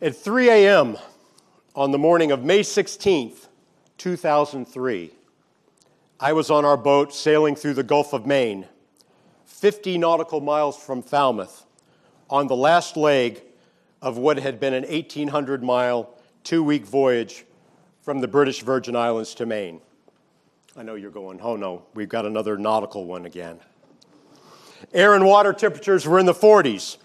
At 3 a.m. on the morning of May 16th, 2003, I was on our boat sailing through the Gulf of Maine, 50 nautical miles from Falmouth, on the last leg of what had been an 1,800-mile, two-week voyage from the British Virgin Islands to Maine. I know you're going, oh no, we've got another nautical one again. Air and water temperatures were in the 40s.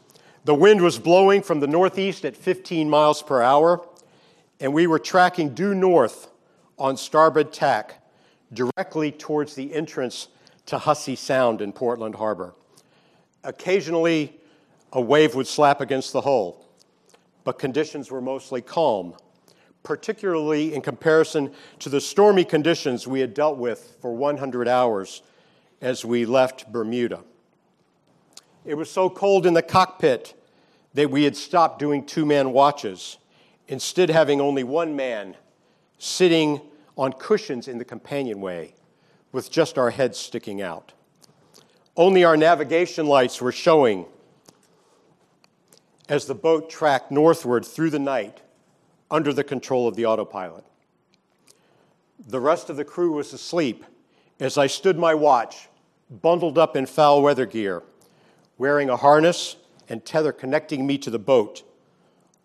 The wind was blowing from the northeast at 15 miles per hour, and we were tracking due north on starboard tack, directly towards the entrance to Hussey Sound in Portland Harbor. Occasionally, a wave would slap against the hull, but conditions were mostly calm, particularly in comparison to the stormy conditions we had dealt with for 100 hours as we left Bermuda. It was so cold in the cockpit that we had stopped doing two-man watches, instead having only one man sitting on cushions in the companionway with just our heads sticking out. Only our navigation lights were showing as the boat tracked northward through the night under the control of the autopilot. The rest of the crew was asleep as I stood my watch, bundled up in foul weather gear, wearing a harness and tether connecting me to the boat,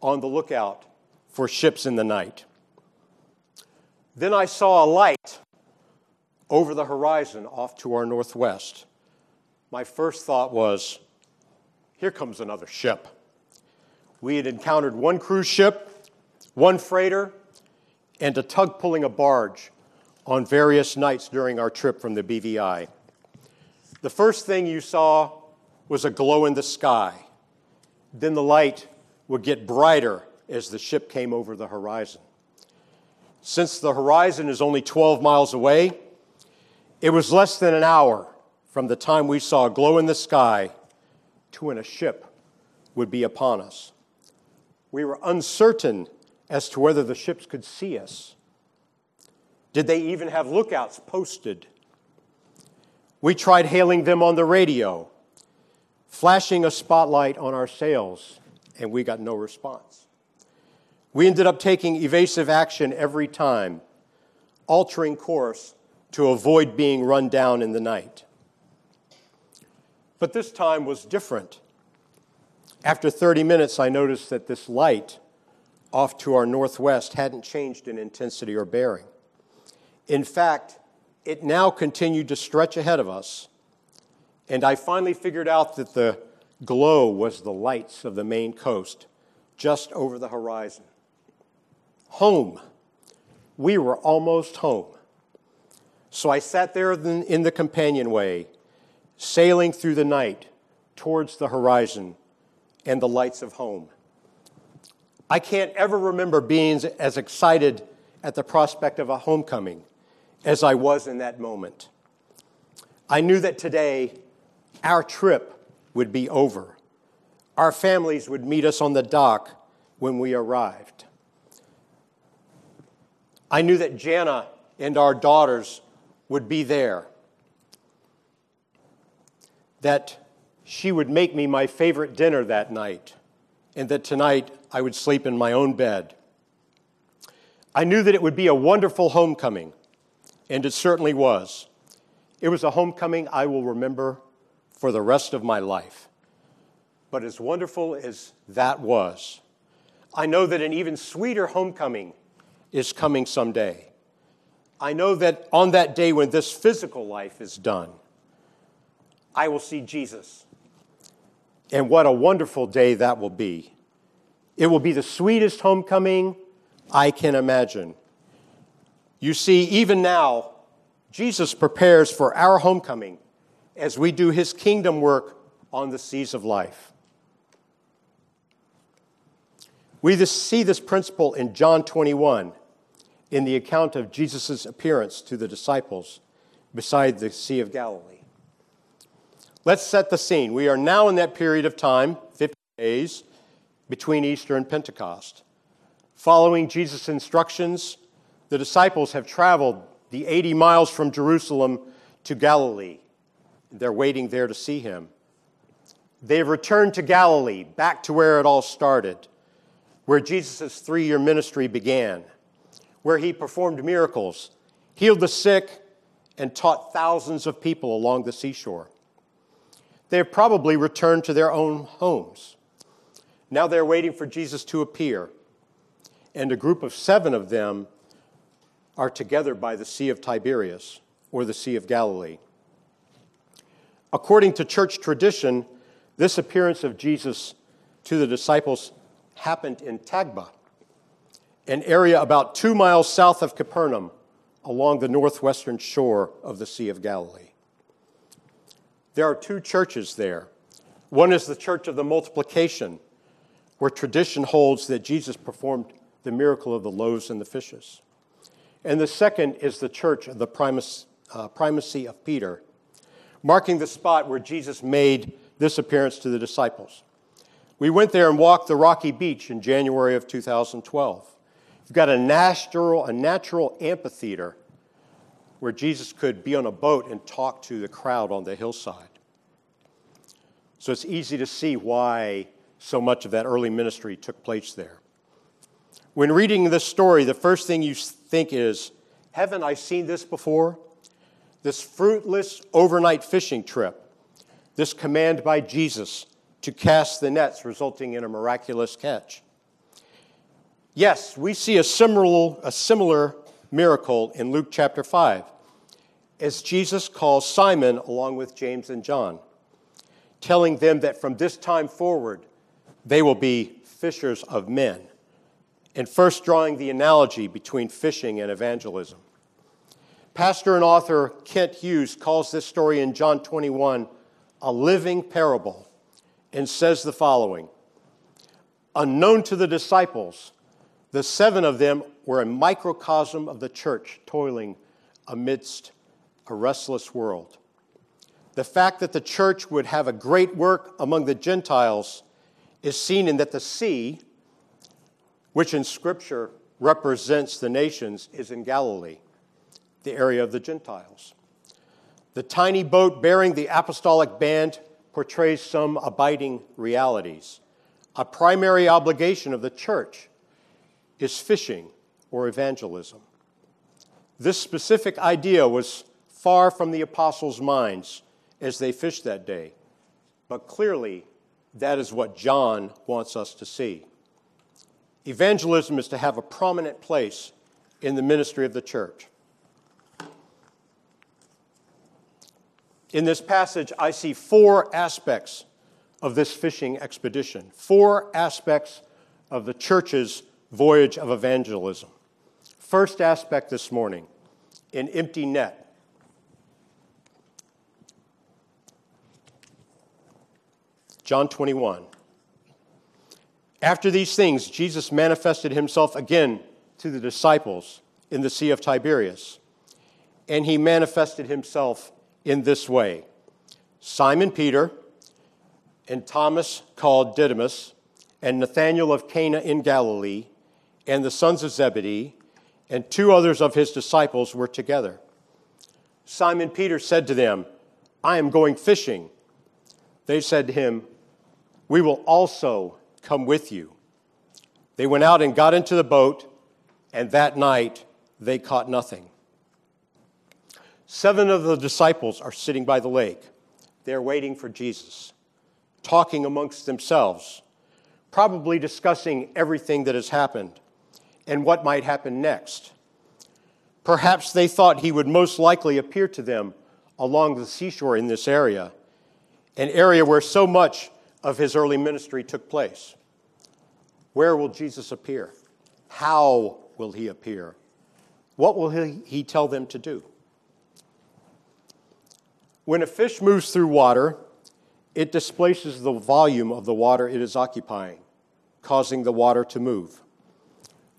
on the lookout for ships in the night. Then I saw a light over the horizon off to our northwest. My first thought was, here comes another ship. We had encountered one cruise ship, one freighter, and a tug pulling a barge on various nights during our trip from the BVI. The first thing you saw was a glow in the sky. Then the light would get brighter as the ship came over the horizon. Since the horizon is only 12 miles away, it was less than an hour from the time we saw a glow in the sky to when a ship would be upon us. We were uncertain as to whether the ships could see us. Did they even have lookouts posted? We tried hailing them on the radio, flashing a spotlight on our sails, and we got no response. We ended up taking evasive action every time, altering course to avoid being run down in the night. But this time was different. After 30 minutes, I noticed that this light off to our northwest hadn't changed in intensity or bearing. In fact, it now continued to stretch ahead of us, and I finally figured out that the glow was the lights of the Maine coast, just over the horizon. Home. We were almost home. So I sat there in the companionway, sailing through the night towards the horizon and the lights of home. I can't ever remember being as excited at the prospect of a homecoming as I was in that moment. I knew that today our trip would be over. Our families would meet us on the dock when we arrived. I knew that Jana and our daughters would be there, that she would make me my favorite dinner that night, and that tonight I would sleep in my own bed. I knew that it would be a wonderful homecoming, and it certainly was. It was a homecoming I will remember for the rest of my life. But as wonderful as that was, I know that an even sweeter homecoming is coming someday. I know that on that day when this physical life is done, I will see Jesus. And what a wonderful day that will be. It will be the sweetest homecoming I can imagine. You see, even now, Jesus prepares for our homecoming as we do his kingdom work on the seas of life. We see this principle in John 21, in the account of Jesus' appearance to the disciples beside the Sea of Galilee. Let's set the scene. We are now in that period of time, 50 days, between Easter and Pentecost. Following Jesus' instructions, the disciples have traveled the 80 miles from Jerusalem to Galilee. They're waiting there to see him. They've returned to Galilee, back to where it all started. where Jesus' three-year ministry began, where he performed miracles, healed the sick, and taught thousands of people along the seashore. They have probably returned to their own homes. Now they're waiting for Jesus to appear, and a group of 7 of them are together by the Sea of Tiberias, or the Sea of Galilee. According to church tradition, this appearance of Jesus to the disciples happened in Tagba, an area about 2 miles south of Capernaum, along the northwestern shore of the Sea of Galilee. There are 2 churches there. One is the Church of the Multiplication, where tradition holds that Jesus performed the miracle of the loaves and the fishes. And the second is the Church of the Primacy of Peter, marking the spot where Jesus made this appearance to the disciples. We went there and walked the rocky beach in January of 2012. We've got a natural amphitheater where Jesus could be on a boat and talk to the crowd on the hillside. So it's easy to see why so much of that early ministry took place there. When reading this story, the first thing you think is, haven't I seen this before? This fruitless overnight fishing trip, this command by Jesus to cast the nets resulting in a miraculous catch. Yes, we see a similar miracle in Luke chapter 5 as Jesus calls Simon along with James and John, telling them that from this time forward, they will be fishers of men, and first drawing the analogy between fishing and evangelism. Pastor and author Kent Hughes calls this story in John 21 a living parable and says the following: unknown to the disciples, the 7 of them were a microcosm of the church toiling amidst a restless world. The fact that the church would have a great work among the Gentiles is seen in that the sea, which in Scripture represents the nations, is in Galilee, the area of the Gentiles. The tiny boat bearing the apostolic band portrays some abiding realities. A primary obligation of the church is fishing or evangelism. This specific idea was far from the apostles' minds as they fished that day, but clearly that is what John wants us to see. Evangelism is to have a prominent place in the ministry of the church. In this passage, I see 4 aspects of this fishing expedition, 4 aspects of the church's voyage of evangelism. First aspect this morning, an empty net. John 21. After these things, Jesus manifested himself again to the disciples in the Sea of Tiberias, and he manifested himself in this way: Simon Peter, and Thomas called Didymus, and Nathanael of Cana in Galilee, and the sons of Zebedee, and 2 others of his disciples were together. Simon Peter said to them, "I am going fishing." They said to him, "We will also come with you." They went out and got into the boat, and that night they caught nothing. 7 of the disciples are sitting by the lake. They're waiting for Jesus, talking amongst themselves, probably discussing everything that has happened and what might happen next. Perhaps they thought he would most likely appear to them along the seashore in this area, an area where so much of his early ministry took place. Where will Jesus appear? How will he appear? What will he tell them to do? When a fish moves through water, it displaces the volume of the water it is occupying, causing the water to move.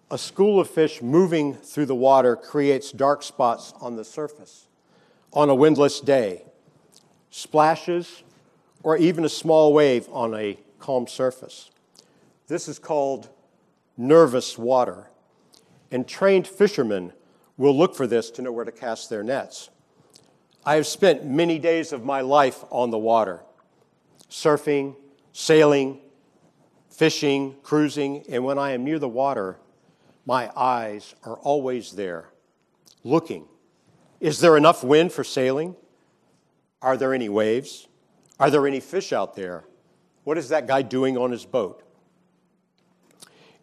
A school of fish moving through the water creates dark spots on the surface on a windless day, splashes, or even a small wave on a calm surface. This is called nervous water, and trained fishermen will look for this to know where to cast their nets. I have spent many days of my life on the water, surfing, sailing, fishing, cruising, and when I am near the water, my eyes are always there, looking. Is there enough wind for sailing? Are there any waves? Are there any fish out there? What is that guy doing on his boat?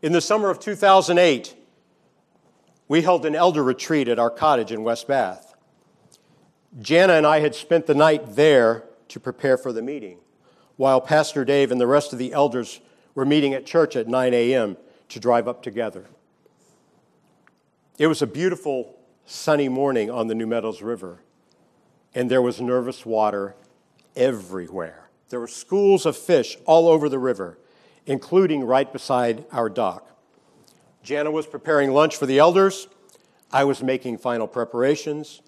In the summer of 2008, we held an elder retreat at our cottage in West Bath. Jana and I had spent the night there to prepare for the meeting, while Pastor Dave and the rest of the elders were meeting at church at 9 a.m. to drive up together. It was a beautiful sunny morning on the New Meadows River, and there was nervous water everywhere. There were schools of fish all over the river, including right beside our dock. Jana was preparing lunch for the elders. I was making final preparations,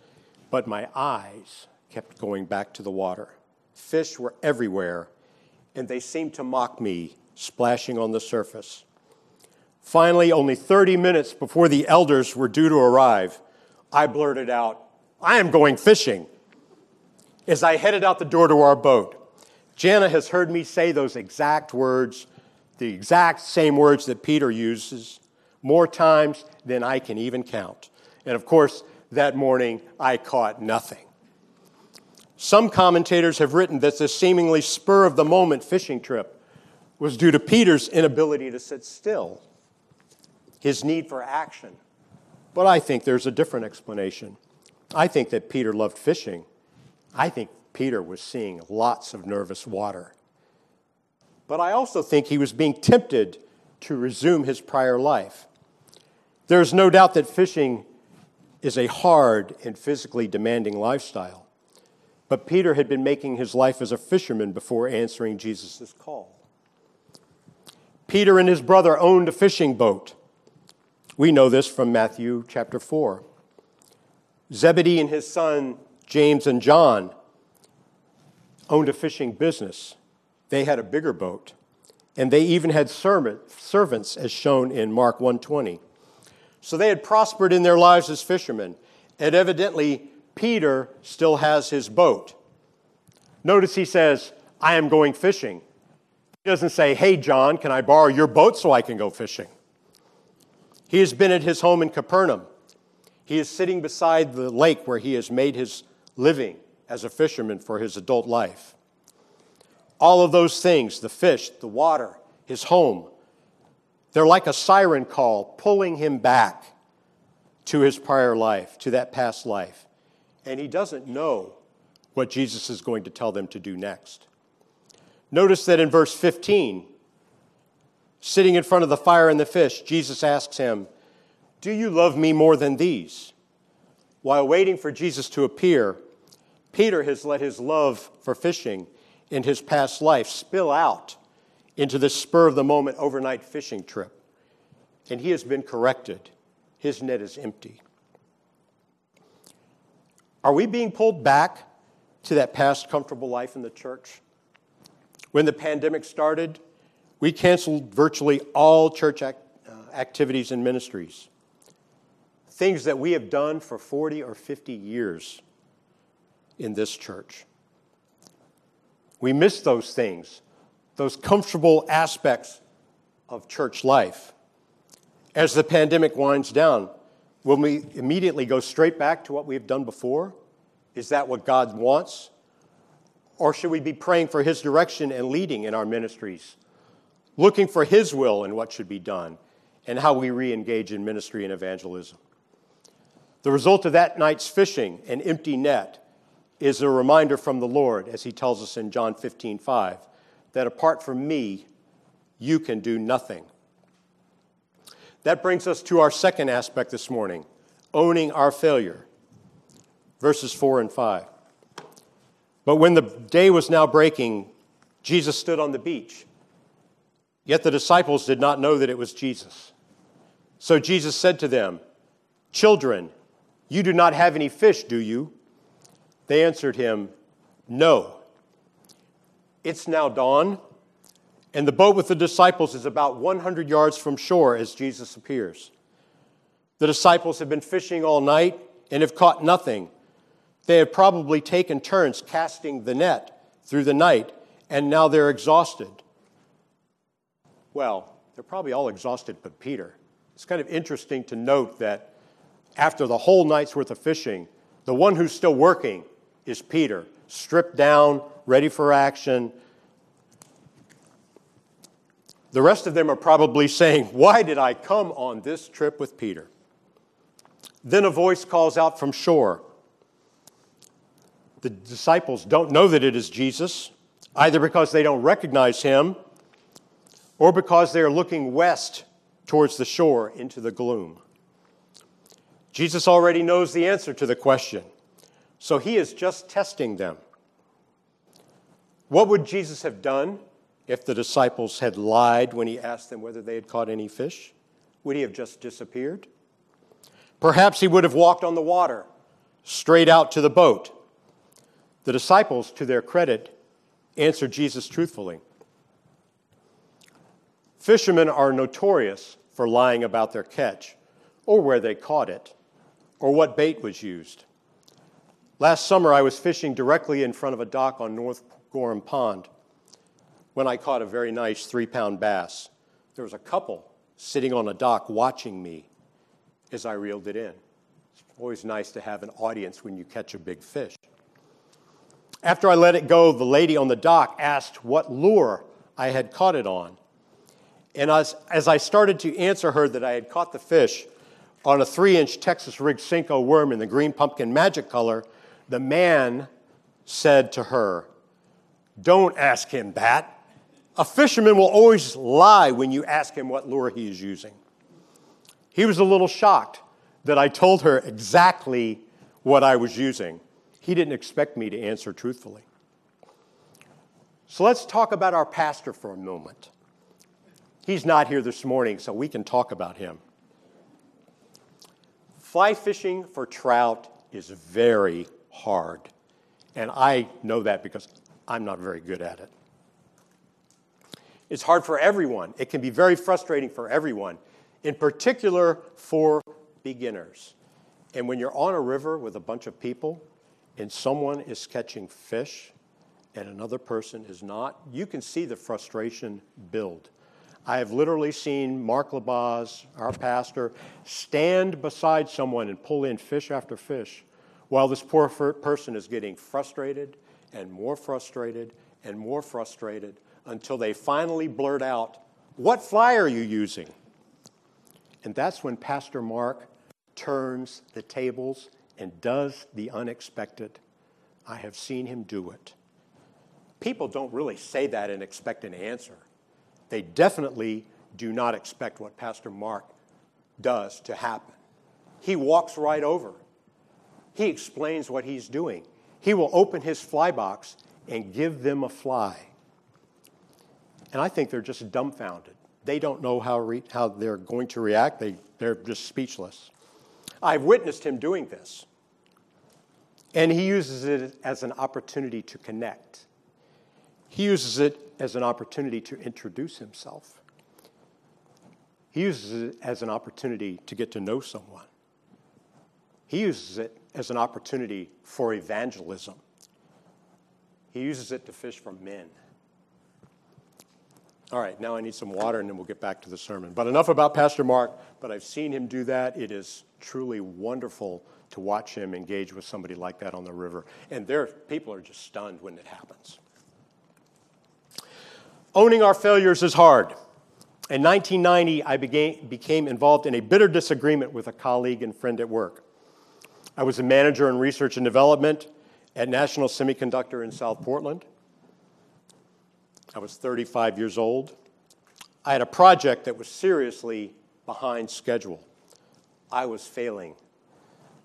but my eyes kept going back to the water. Fish were everywhere, and they seemed to mock me, splashing on the surface. Finally, only 30 minutes before the elders were due to arrive, I blurted out, "I am going fishing," as I headed out the door to our boat. Jana has heard me say those exact words, the exact same words that Peter uses, more times than I can even count. And of course, that morning, I caught nothing. Some commentators have written that this seemingly spur-of-the-moment fishing trip was due to Peter's inability to sit still, his need for action. But I think there's a different explanation. I think that Peter loved fishing. I think Peter was seeing lots of nervous water. But I also think he was being tempted to resume his prior life. There's no doubt that fishing is a hard and physically demanding lifestyle. But Peter had been making his life as a fisherman before answering Jesus' call. Peter and his brother owned a fishing boat. We know this from Matthew chapter 4. Zebedee and his son James and John owned a fishing business. They had a bigger boat, and they even had servants, as shown in Mark 1:20. So they had prospered in their lives as fishermen, and evidently Peter still has his boat. Notice he says, "I am going fishing." He doesn't say, "Hey, John, can I borrow your boat so I can go fishing?" He has been at his home in Capernaum. He is sitting beside the lake where he has made his living as a fisherman for his adult life. All of those things, the fish, the water, his home, they're like a siren call pulling him back to his prior life, to that past life. And he doesn't know what Jesus is going to tell them to do next. Notice that in verse 15, sitting in front of the fire and the fish, Jesus asks him, "Do you love me more than these?" While waiting for Jesus to appear, Peter has let his love for fishing in his past life spill out into this spur-of-the-moment overnight fishing trip. And he has been corrected. His net is empty. Are we being pulled back to that past comfortable life in the church? When the pandemic started, we canceled virtually all church activities and ministries, things that we have done for 40 or 50 years in this church. We miss those things, those comfortable aspects of church life. As the pandemic winds down, will we immediately go straight back to what we've done before? Is that what God wants? Or should we be praying for His direction and leading in our ministries, looking for His will and what should be done, and how we re-engage in ministry and evangelism? The result of that night's fishing, an empty net, is a reminder from the Lord, as He tells us in John 15:5, that apart from me, you can do nothing. That brings us to our second aspect this morning, owning our failure, verses 4 and 5. But when the day was now breaking, Jesus stood on the beach. Yet the disciples did not know that it was Jesus. So Jesus said to them, "Children, you do not have any fish, do you?" They answered him, "No." It's now dawn, and the boat with the disciples is about 100 yards from shore as Jesus appears. The disciples have been fishing all night and have caught nothing. They have probably taken turns casting the net through the night, and now they're exhausted. well, they're probably all exhausted but Peter. It's kind of interesting to note that after the whole night's worth of fishing, the one who's still working is Peter, stripped down, ready for action. The rest of them are probably saying, "Why did I come on this trip with Peter?" Then a voice calls out from shore. The disciples don't know that it is Jesus, either because they don't recognize him or because they are looking west towards the shore into the gloom. Jesus already knows the answer to the question, so he is just testing them. What would Jesus have done if the disciples had lied when he asked them whether they had caught any fish? Would he have just disappeared? Perhaps he would have walked on the water, straight out to the boat. The disciples, to their credit, answered Jesus truthfully. Fishermen are notorious for lying about their catch, or where they caught it, or what bait was used. Last summer, I was fishing directly in front of a dock on North Gorham Pond when I caught a very nice 3-pound bass. There was a couple sitting on a dock watching me as I reeled it in. It's always nice to have an audience when you catch a big fish. After I let it go, the lady on the dock asked what lure I had caught it on. And as I started to answer her that I had caught the fish on a 3-inch Texas rigged Senko worm in the green pumpkin magic color, the man said to her, "Don't ask him that. A fisherman will always lie when you ask him what lure he is using." He was a little shocked that I told her exactly what I was using. He didn't expect me to answer truthfully. So let's talk about our pastor for a moment. He's not here this morning, so we can talk about him. Fly fishing for trout is very hard, and I know that because I'm not very good at it. It's hard for everyone. It can be very frustrating for everyone, in particular for beginners. And when you're on a river with a bunch of people and someone is catching fish and another person is not, you can see the frustration build. I have literally seen Mark Labaz, our pastor, stand beside someone and pull in fish after fish while this poor person is getting frustrated and more frustrated and more frustrated until they finally blurt out, "What fly are you using?" And that's when Pastor Mark turns the tables and does the unexpected. I have seen him do it. People don't really say that and expect an answer. They definitely do not expect what Pastor Mark does to happen. He walks right over. He explains what he's doing. He will open his fly box and give them a fly. And I think they're just dumbfounded. They don't know how they're going to react. They're just speechless. I've witnessed him doing this. And he uses it as an opportunity to connect. He uses it as an opportunity to introduce himself. He uses it as an opportunity to get to know someone. He uses it as an opportunity for evangelism. He uses it to fish for men. All right, now I need some water, and then we'll get back to the sermon. But enough about Pastor Mark, but I've seen him do that. It is truly wonderful to watch him engage with somebody like that on the river. And people are just stunned when it happens. Owning our failures is hard. In 1990, I became involved in a bitter disagreement with a colleague and friend at work. I was a manager in research and development at National Semiconductor in South Portland. I was 35 years old. I had a project that was seriously behind schedule. I was failing.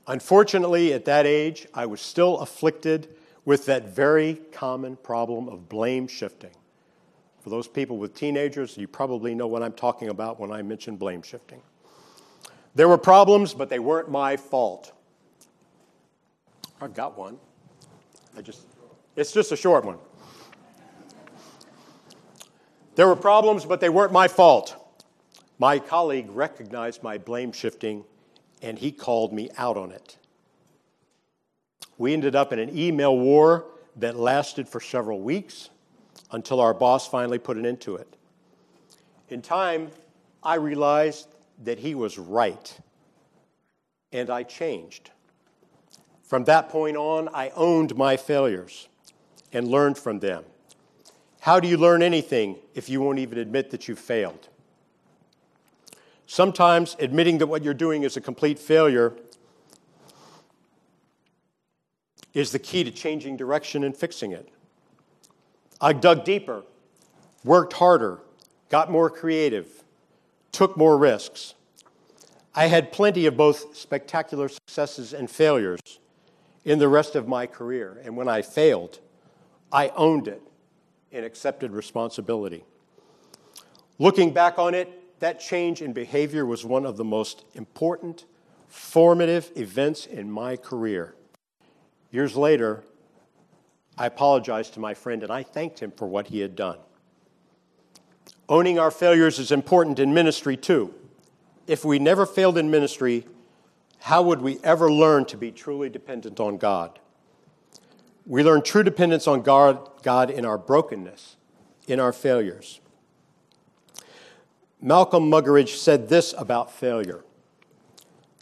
Unfortunately, at that age, I was still afflicted with that very common problem of blame shifting. For those people with teenagers, you probably know what I'm talking about when I mention blame shifting. There were problems, but they weren't my fault. I got one. It's just a short one. There were problems, but they weren't my fault. My colleague recognized my blame shifting, and he called me out on it. We ended up in an email war that lasted for several weeks, until our boss finally put an end to it. In time, I realized that he was right, and I changed. From that point on, I owned my failures and learned from them. How do you learn anything if you won't even admit that you failed? Sometimes admitting that what you're doing is a complete failure is the key to changing direction and fixing it. I dug deeper, worked harder, got more creative, took more risks. I had plenty of both spectacular successes and failures in the rest of my career. And when I failed, I owned it and accepted responsibility. Looking back on it, that change in behavior was one of the most important, formative events in my career. Years later, I apologized to my friend, and I thanked him for what he had done. Owning our failures is important in ministry, too. If we never failed in ministry, how would we ever learn to be truly dependent on God? We learn true dependence on God in our brokenness, in our failures. Malcolm Muggeridge said this about failure: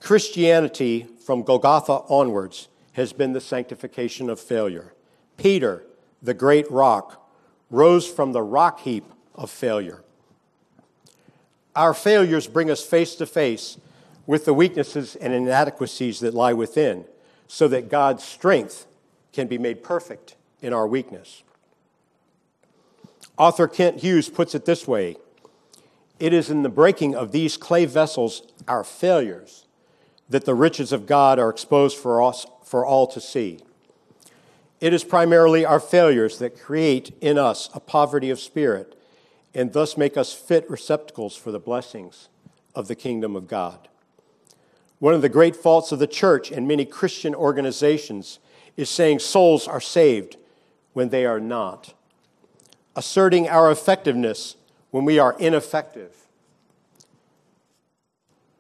"Christianity from Golgotha onwards has been the sanctification of failure. Peter, the great rock, rose from the rock heap of failure." Our failures bring us face to face with the weaknesses and inadequacies that lie within, so that God's strength can be made perfect in our weakness. Author Kent Hughes puts it this way: "It is in the breaking of these clay vessels, our failures, that the riches of God are exposed for us, for all to see. It is primarily our failures that create in us a poverty of spirit and thus make us fit receptacles for the blessings of the kingdom of God." One of the great faults of the church and many Christian organizations is saying souls are saved when they are not, asserting our effectiveness when we are ineffective,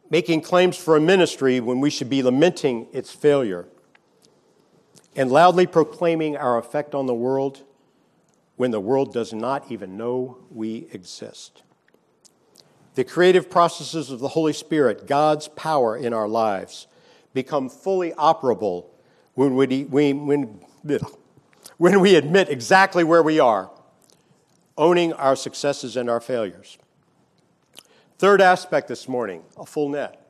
making claims for a ministry when we should be lamenting its failure, and loudly proclaiming our effect on the world when the world does not even know we exist. The creative processes of the Holy Spirit, God's power in our lives, become fully operable when we admit exactly where we are, owning our successes and our failures. Third aspect this morning, a full net.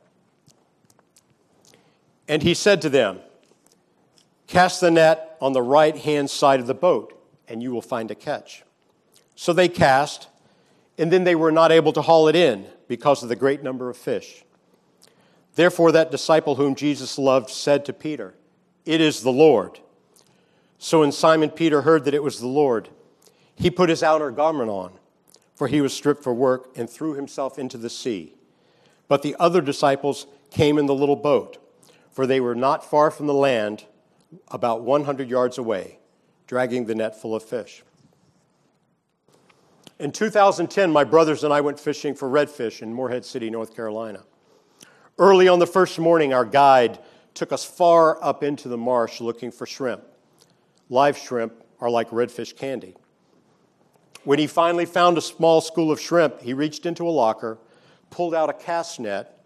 "And he said to them, 'Cast the net on the right-hand side of the boat, and you will find a catch.' So they cast, and then they were not able to haul it in because of the great number of fish. Therefore that disciple whom Jesus loved said to Peter, 'It is the Lord.' So when Simon Peter heard that it was the Lord, he put his outer garment on, for he was stripped for work, and threw himself into the sea. But the other disciples came in the little boat, for they were not far from the land, about 100 yards away, dragging the net full of fish." In 2010, my brothers and I went fishing for redfish in Morehead City, North Carolina. Early on the first morning, our guide took us far up into the marsh looking for shrimp. Live shrimp are like redfish candy. When he finally found a small school of shrimp, he reached into a locker, pulled out a cast net,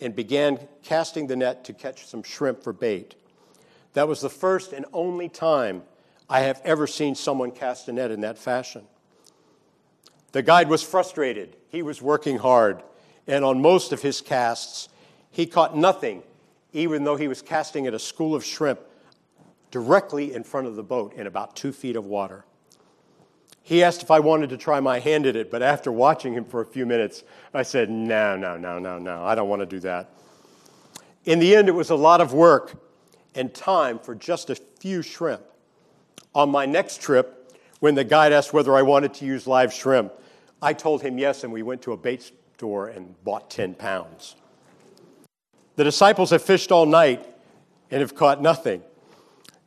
and began casting the net to catch some shrimp for bait. That was the first and only time I have ever seen someone cast a net in that fashion. The guide was frustrated. He was working hard, and on most of his casts, he caught nothing, even though he was casting at a school of shrimp directly in front of the boat in about 2 feet of water. He asked if I wanted to try my hand at it, but after watching him for a few minutes, I said, no, I don't want to do that. In the end, it was a lot of work and time for just a few shrimp. On my next trip, when the guide asked whether I wanted to use live shrimp, I told him yes, and we went to a bait store and bought 10 pounds. The disciples have fished all night and have caught nothing.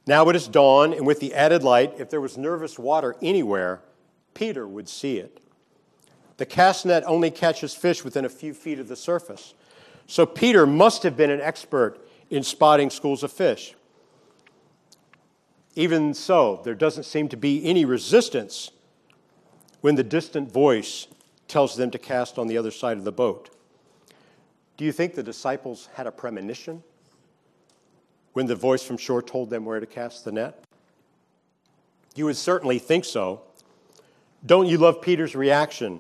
Now it is dawn, and with the added light, if there was nervous water anywhere, Peter would see it. The cast net only catches fish within a few feet of the surface, so Peter must have been an expert in spotting schools of fish. Even so, there doesn't seem to be any resistance when the distant voice tells them to cast on the other side of the boat. Do you think the disciples had a premonition when the voice from shore told them where to cast the net? You would certainly think so. Don't you love Peter's reaction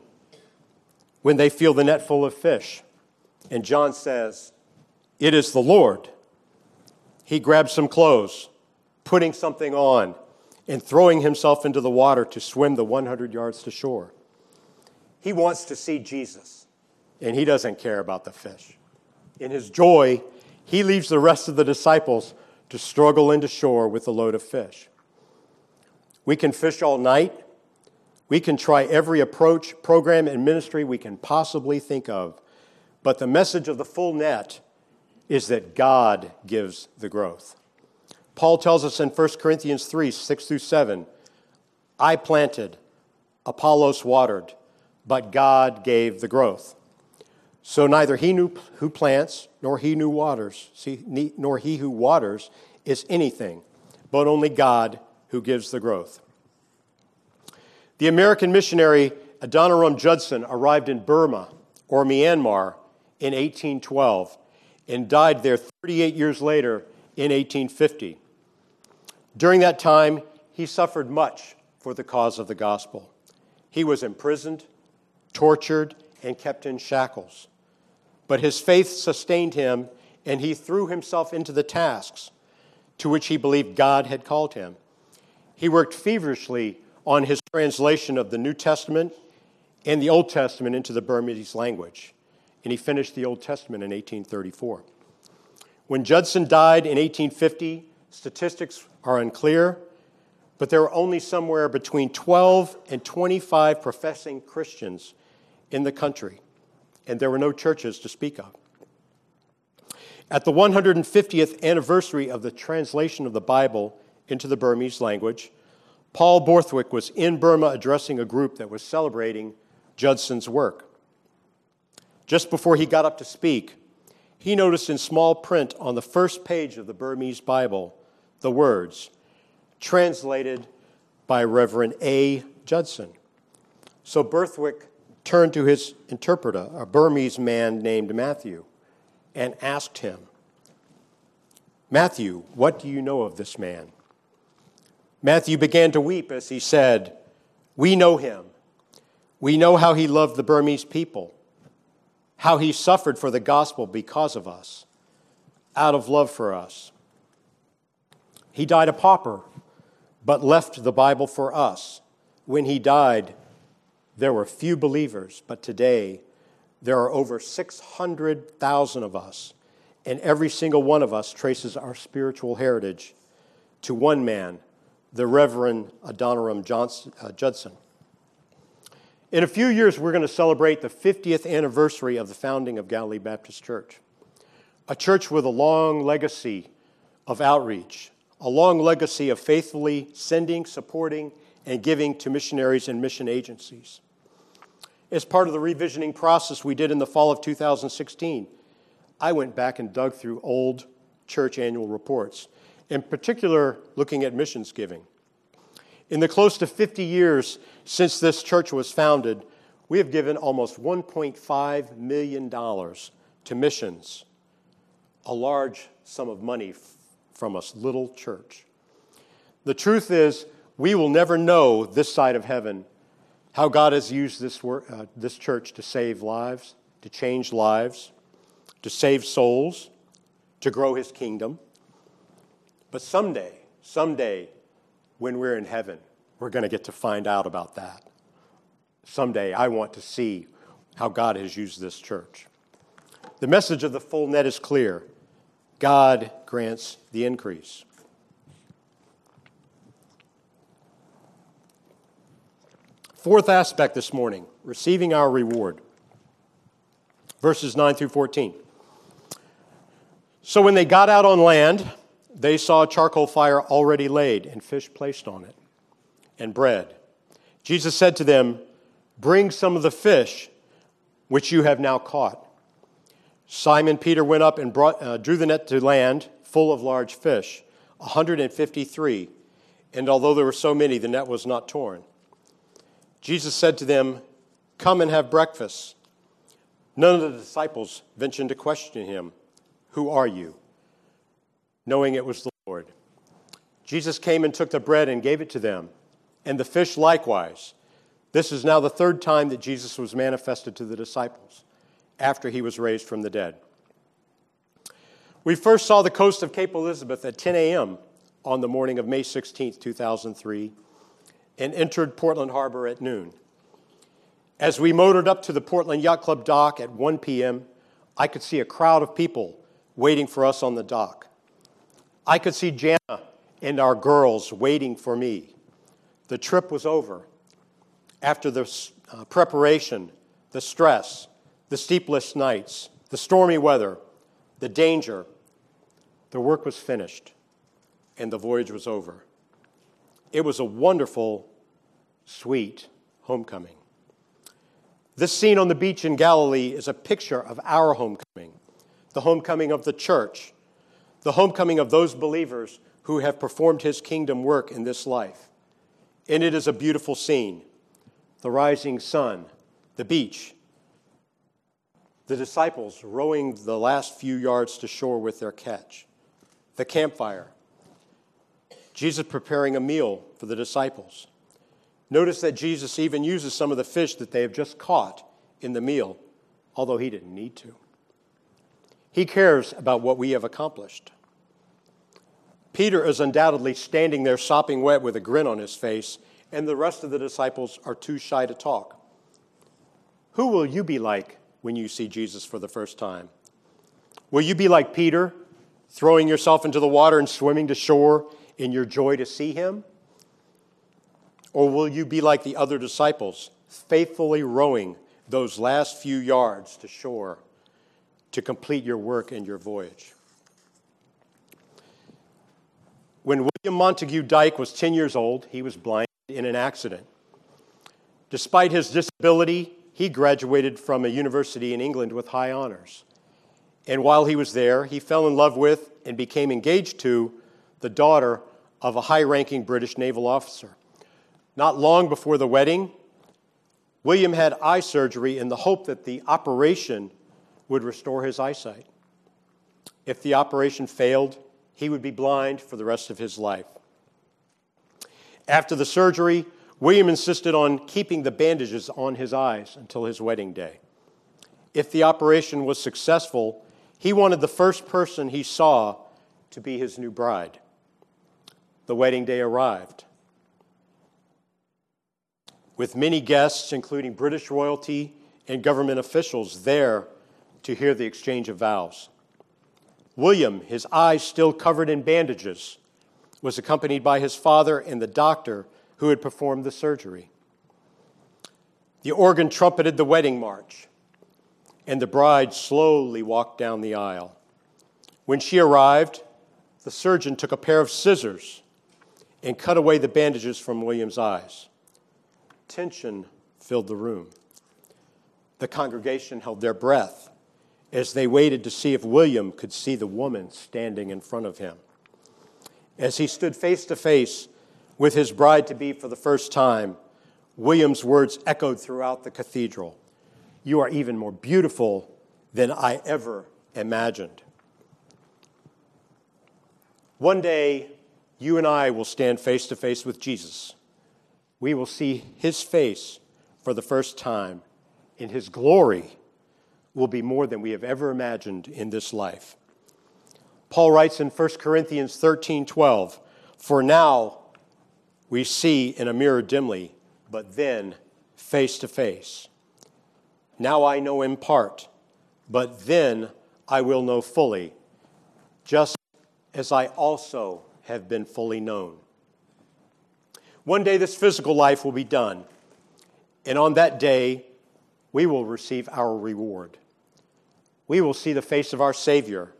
when they feel the net full of fish? And John says, "It is the Lord." He grabs some clothes, putting something on, and throwing himself into the water to swim the 100 yards to shore. He wants to see Jesus, and he doesn't care about the fish. In his joy, he leaves the rest of the disciples to struggle into shore with a load of fish. We can fish all night. We can try every approach, program, and ministry we can possibly think of. But the message of the full net is that God gives the growth. Paul tells us in 1 Corinthians 3, 6 through 7, I planted, Apollos watered, but God gave the growth. So neither he who plants, nor he who waters, is anything, but only God who gives the growth. The American missionary Adoniram Judson arrived in Burma, or Myanmar, in 1812 and died there 38 years later in 1850. During that time, he suffered much for the cause of the gospel. He was imprisoned, tortured, and kept in shackles. But his faith sustained him, and he threw himself into the tasks to which he believed God had called him. He worked feverishly on his translation of the New Testament and the Old Testament into the Burmese language, and he finished the Old Testament in 1834. When Judson died in 1850, statistics are unclear, but there were only somewhere between 12 and 25 professing Christians in the country, and there were no churches to speak of. At the 150th anniversary of the translation of the Bible into the Burmese language, Paul Borthwick was in Burma addressing a group that was celebrating Judson's work. Just before he got up to speak, he noticed in small print on the first page of the Burmese Bible the words, translated by Reverend A. Judson. So Borthwick turned to his interpreter, a Burmese man named Matthew, and asked him, Matthew, what do you know of this man? Matthew began to weep as he said, we know him. We know how he loved the Burmese people, how he suffered for the gospel because of us, out of love for us. He died a pauper, but left the Bible for us. When he died, there were few believers, but today there are over 600,000 of us, and every single one of us traces our spiritual heritage to one man, the Reverend Adoniram Judson. In a few years, we're going to celebrate the 50th anniversary of the founding of Galilee Baptist Church, a church with a long legacy of outreach, a long legacy of faithfully sending, supporting, and giving to missionaries and mission agencies. As part of the revisioning process we did in the fall of 2016, I went back and dug through old church annual reports, in particular looking at missions giving. In the close to 50 years since this church was founded, we have given almost $1.5 million to missions, a large sum of money from a little church. The truth is, we will never know this side of heaven how God has used this church to save lives, to change lives, to save souls, to grow his kingdom. But someday, when we're in heaven, we're going to get to find out about that. Someday, I want to see how God has used this church. The message of the full net is clear. God grants the increase. Fourth aspect this morning, receiving our reward. Verses 9 through 14. So when they got out on land, they saw a charcoal fire already laid and fish placed on it and bread. Jesus said to them, bring some of the fish which you have now caught. Simon Peter went up and drew the net to land full of large fish, 153. And although there were so many, the net was not torn. Jesus said to them, "Come and have breakfast." None of the disciples ventured to question him, "Who are you?" knowing it was the Lord. Jesus came and took the bread and gave it to them, and the fish likewise. This is now the third time that Jesus was manifested to the disciples after he was raised from the dead. We first saw the coast of Cape Elizabeth at 10 a.m. on the morning of May 16, 2003, and entered Portland Harbor at noon. As we motored up to the Portland Yacht Club dock at 1 p.m., I could see a crowd of people waiting for us on the dock. I could see Jana and our girls waiting for me. The trip was over. After the preparation, the stress, the sleepless nights, the stormy weather, the danger, the work was finished, and the voyage was over. It was a wonderful, sweet homecoming. This scene on the beach in Galilee is a picture of our homecoming, the homecoming of the church, the homecoming of those believers who have performed his kingdom work in this life. And it is a beautiful scene. The rising sun, the beach, the disciples rowing the last few yards to shore with their catch, the campfire, Jesus preparing a meal for the disciples. Notice that Jesus even uses some of the fish that they have just caught in the meal, although he didn't need to. He cares about what we have accomplished. Peter is undoubtedly standing there sopping wet with a grin on his face, and the rest of the disciples are too shy to talk. Who will you be like when you see Jesus for the first time? Will you be like Peter, throwing yourself into the water and swimming to shore in your joy to see him? Or will you be like the other disciples, faithfully rowing those last few yards to shore to complete your work and your voyage? When William Montague Dyke was 10 years old, he was blinded in an accident. Despite his disability, he graduated from a university in England with high honors. And while he was there, he fell in love with and became engaged to the daughter of a high-ranking British naval officer. Not long before the wedding, William had eye surgery in the hope that the operation would restore his eyesight. If the operation failed, he would be blind for the rest of his life. After the surgery, William insisted on keeping the bandages on his eyes until his wedding day. If the operation was successful, he wanted the first person he saw to be his new bride. The wedding day arrived. With many guests, including British royalty and government officials, there to hear the exchange of vows. William, his eyes still covered in bandages, was accompanied by his father and the doctor who had performed the surgery. The organ trumpeted the wedding march, and the bride slowly walked down the aisle. When she arrived, the surgeon took a pair of scissors and cut away the bandages from William's eyes. Tension filled the room. The congregation held their breath as they waited to see if William could see the woman standing in front of him. As he stood face to face with his bride-to-be for the first time, William's words echoed throughout the cathedral. "You are even more beautiful than I ever imagined." One day, you and I will stand face to face with Jesus. We will see his face for the first time, and his glory will be more than we have ever imagined in this life. Paul writes in 1 Corinthians 13:12, "For now we see in a mirror dimly, but then face to face. Now I know in part, but then I will know fully, just as I also have been fully known." One day this physical life will be done, and on that day we will receive our reward. We will see the face of our Savior,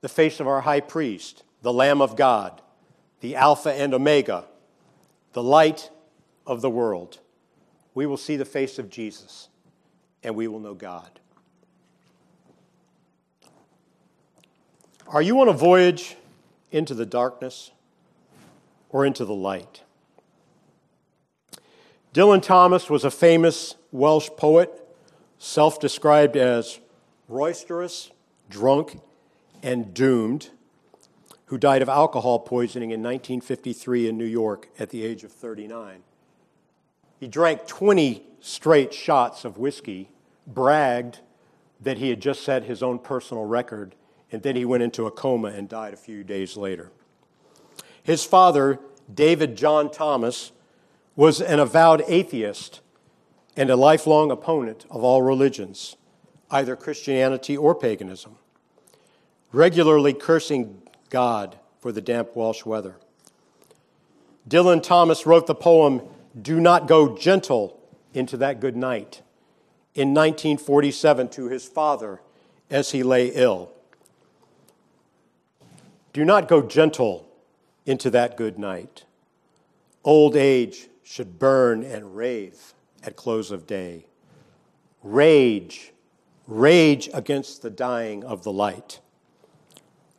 the face of our high priest, the Lamb of God, the Alpha and Omega, the light of the world. We will see the face of Jesus, and we will know God. Are you on a voyage into the darkness or into the light? Dylan Thomas was a famous Welsh poet, self-described as roisterous, drunk, and doomed, who died of alcohol poisoning in 1953 in New York at the age of 39. He drank 20 straight shots of whiskey, bragged that he had just set his own personal record, and then he went into a coma and died a few days later. His father, David John Thomas, was an avowed atheist and a lifelong opponent of all religions, either Christianity or paganism, regularly cursing God for the damp Welsh weather. Dylan Thomas wrote the poem, Do Not Go Gentle Into That Good Night, in 1947 to his father as he lay ill. Do not go gentle into that good night. Old age should burn and rave at close of day. Rage, rage against the dying of the light.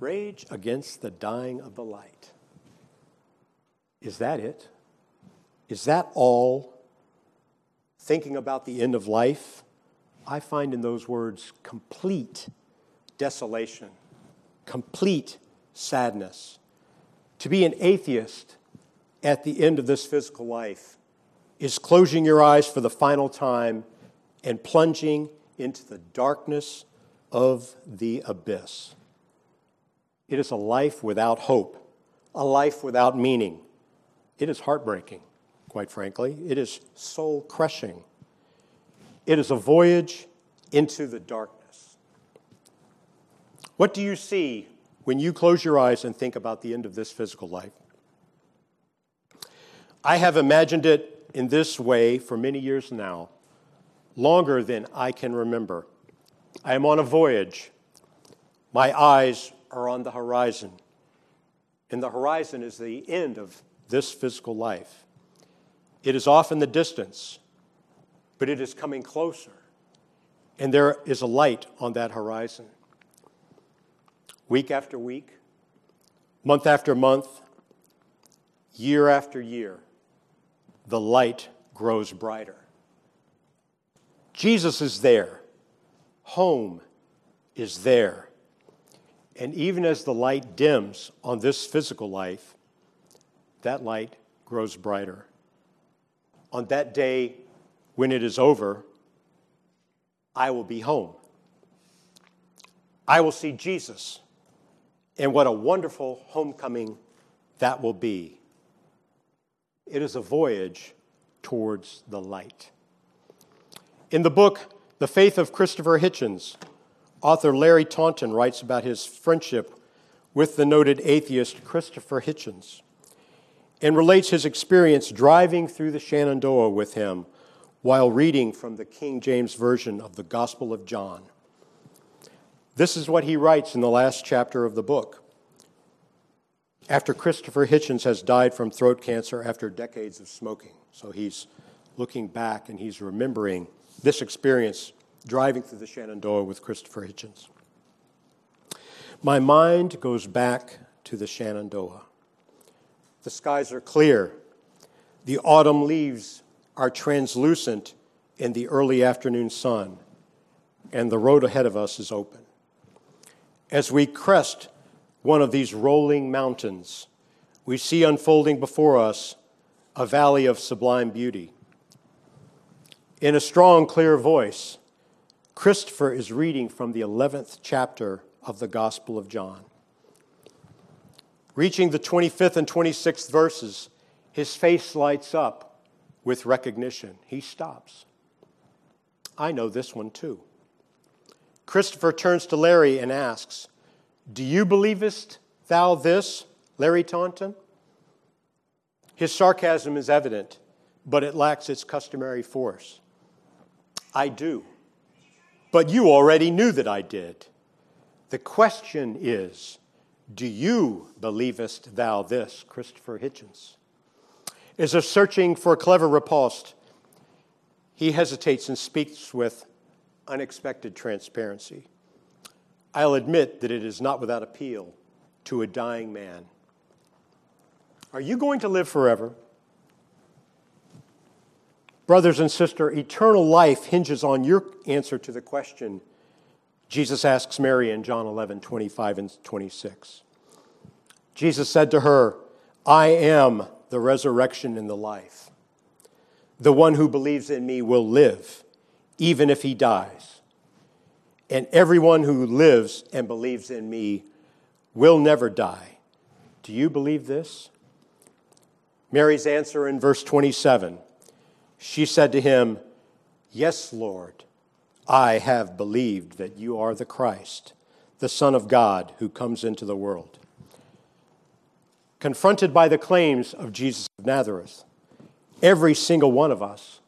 Rage against the dying of the light. Is that it? Is that all? Thinking about the end of life, I find in those words complete desolation, complete sadness. To be an atheist at the end of this physical life is closing your eyes for the final time and plunging into the darkness of the abyss. It is a life without hope, a life without meaning. It is heartbreaking, quite frankly. It is soul-crushing. It is a voyage into the darkness. What do you see when you close your eyes and think about the end of this physical life? I have imagined it in this way for many years now, longer than I can remember. I am on a voyage. My eyes are on the horizon, and the horizon is the end of this physical life. It is off in the distance, but it is coming closer, and there is a light on that horizon. Week after week, month after month, year after year, the light grows brighter. Jesus is there. Home is there. And even as the light dims on this physical life, that light grows brighter. On that day when it is over, I will be home. I will see Jesus. And what a wonderful homecoming that will be. It is a voyage towards the light. In the book, The Faith of Christopher Hitchens, author Larry Taunton writes about his friendship with the noted atheist Christopher Hitchens and relates his experience driving through the Shenandoah with him while reading from the King James Version of the Gospel of John. This is what he writes in the last chapter of the book. After Christopher Hitchens has died from throat cancer after decades of smoking. So he's looking back and he's remembering this experience driving through the Shenandoah with Christopher Hitchens. My mind goes back to the Shenandoah. The skies are clear. The autumn leaves are translucent in the early afternoon sun. And the road ahead of us is open. As we crest one of these rolling mountains, we see unfolding before us a valley of sublime beauty. In a strong, clear voice, Christopher is reading from the 11th chapter of the Gospel of John. Reaching the 25th and 26th verses, his face lights up with recognition. He stops. I know this one too. Christopher turns to Larry and asks, Do you believest thou this, Larry Taunton? His sarcasm is evident but it lacks its customary force. I do. But you already knew that I did. The question is, do you believest thou this? Christopher Hitchens is a searching for a clever riposte. He hesitates and speaks with unexpected transparency. I'll admit that it is not without appeal to a dying man. Are you going to live forever? Brothers and sisters, eternal life hinges on your answer to the question Jesus asks Mary in John 11:25 and 26. Jesus said to her, I am the resurrection and the life. The one who believes in me will live, even if he dies. And everyone who lives and believes in me will never die. Do you believe this? Mary's answer in verse 27, she said to him, Yes, Lord, I have believed that you are the Christ, the Son of God who comes into the world. Confronted by the claims of Jesus of Nazareth, every single one of us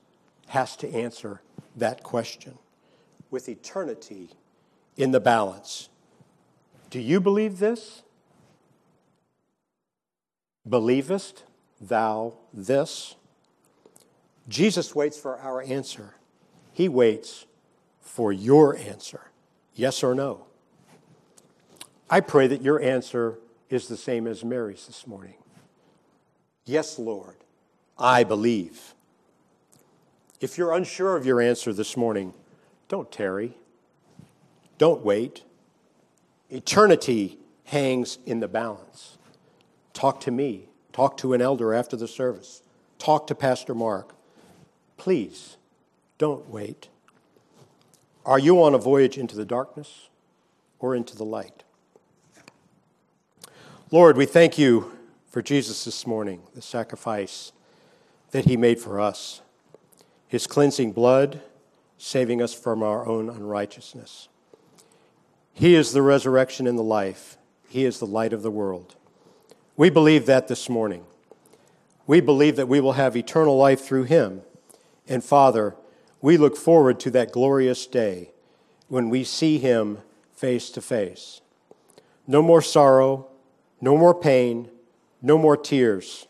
has to answer that question with eternity in the balance. Do you believe this? Believest thou this? Jesus waits for our answer. He waits for your answer, yes or no. I pray that your answer is the same as Mary's this morning. Yes, Lord, I believe. If you're unsure of your answer this morning, don't tarry. Don't wait. Eternity hangs in the balance. Talk to me. Talk to an elder after the service. Talk to Pastor Mark. Please, don't wait. Are you on a voyage into the darkness or into the light? Lord, we thank you for Jesus this morning, the sacrifice that he made for us, his cleansing blood, saving us from our own unrighteousness. He is the resurrection and the life. He is the light of the world. We believe that this morning. We believe that we will have eternal life through him. And Father, we look forward to that glorious day when we see him face to face. No more sorrow, no more pain, no more tears.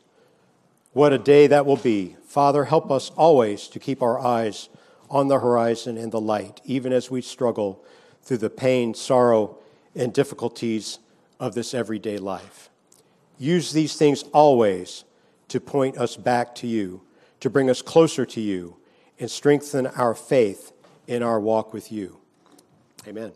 What a day that will be. Father, help us always to keep our eyes on the horizon and the light, even as we struggle through the pain, sorrow, and difficulties of this everyday life. Use these things always to point us back to you, to bring us closer to you and strengthen our faith in our walk with you. Amen.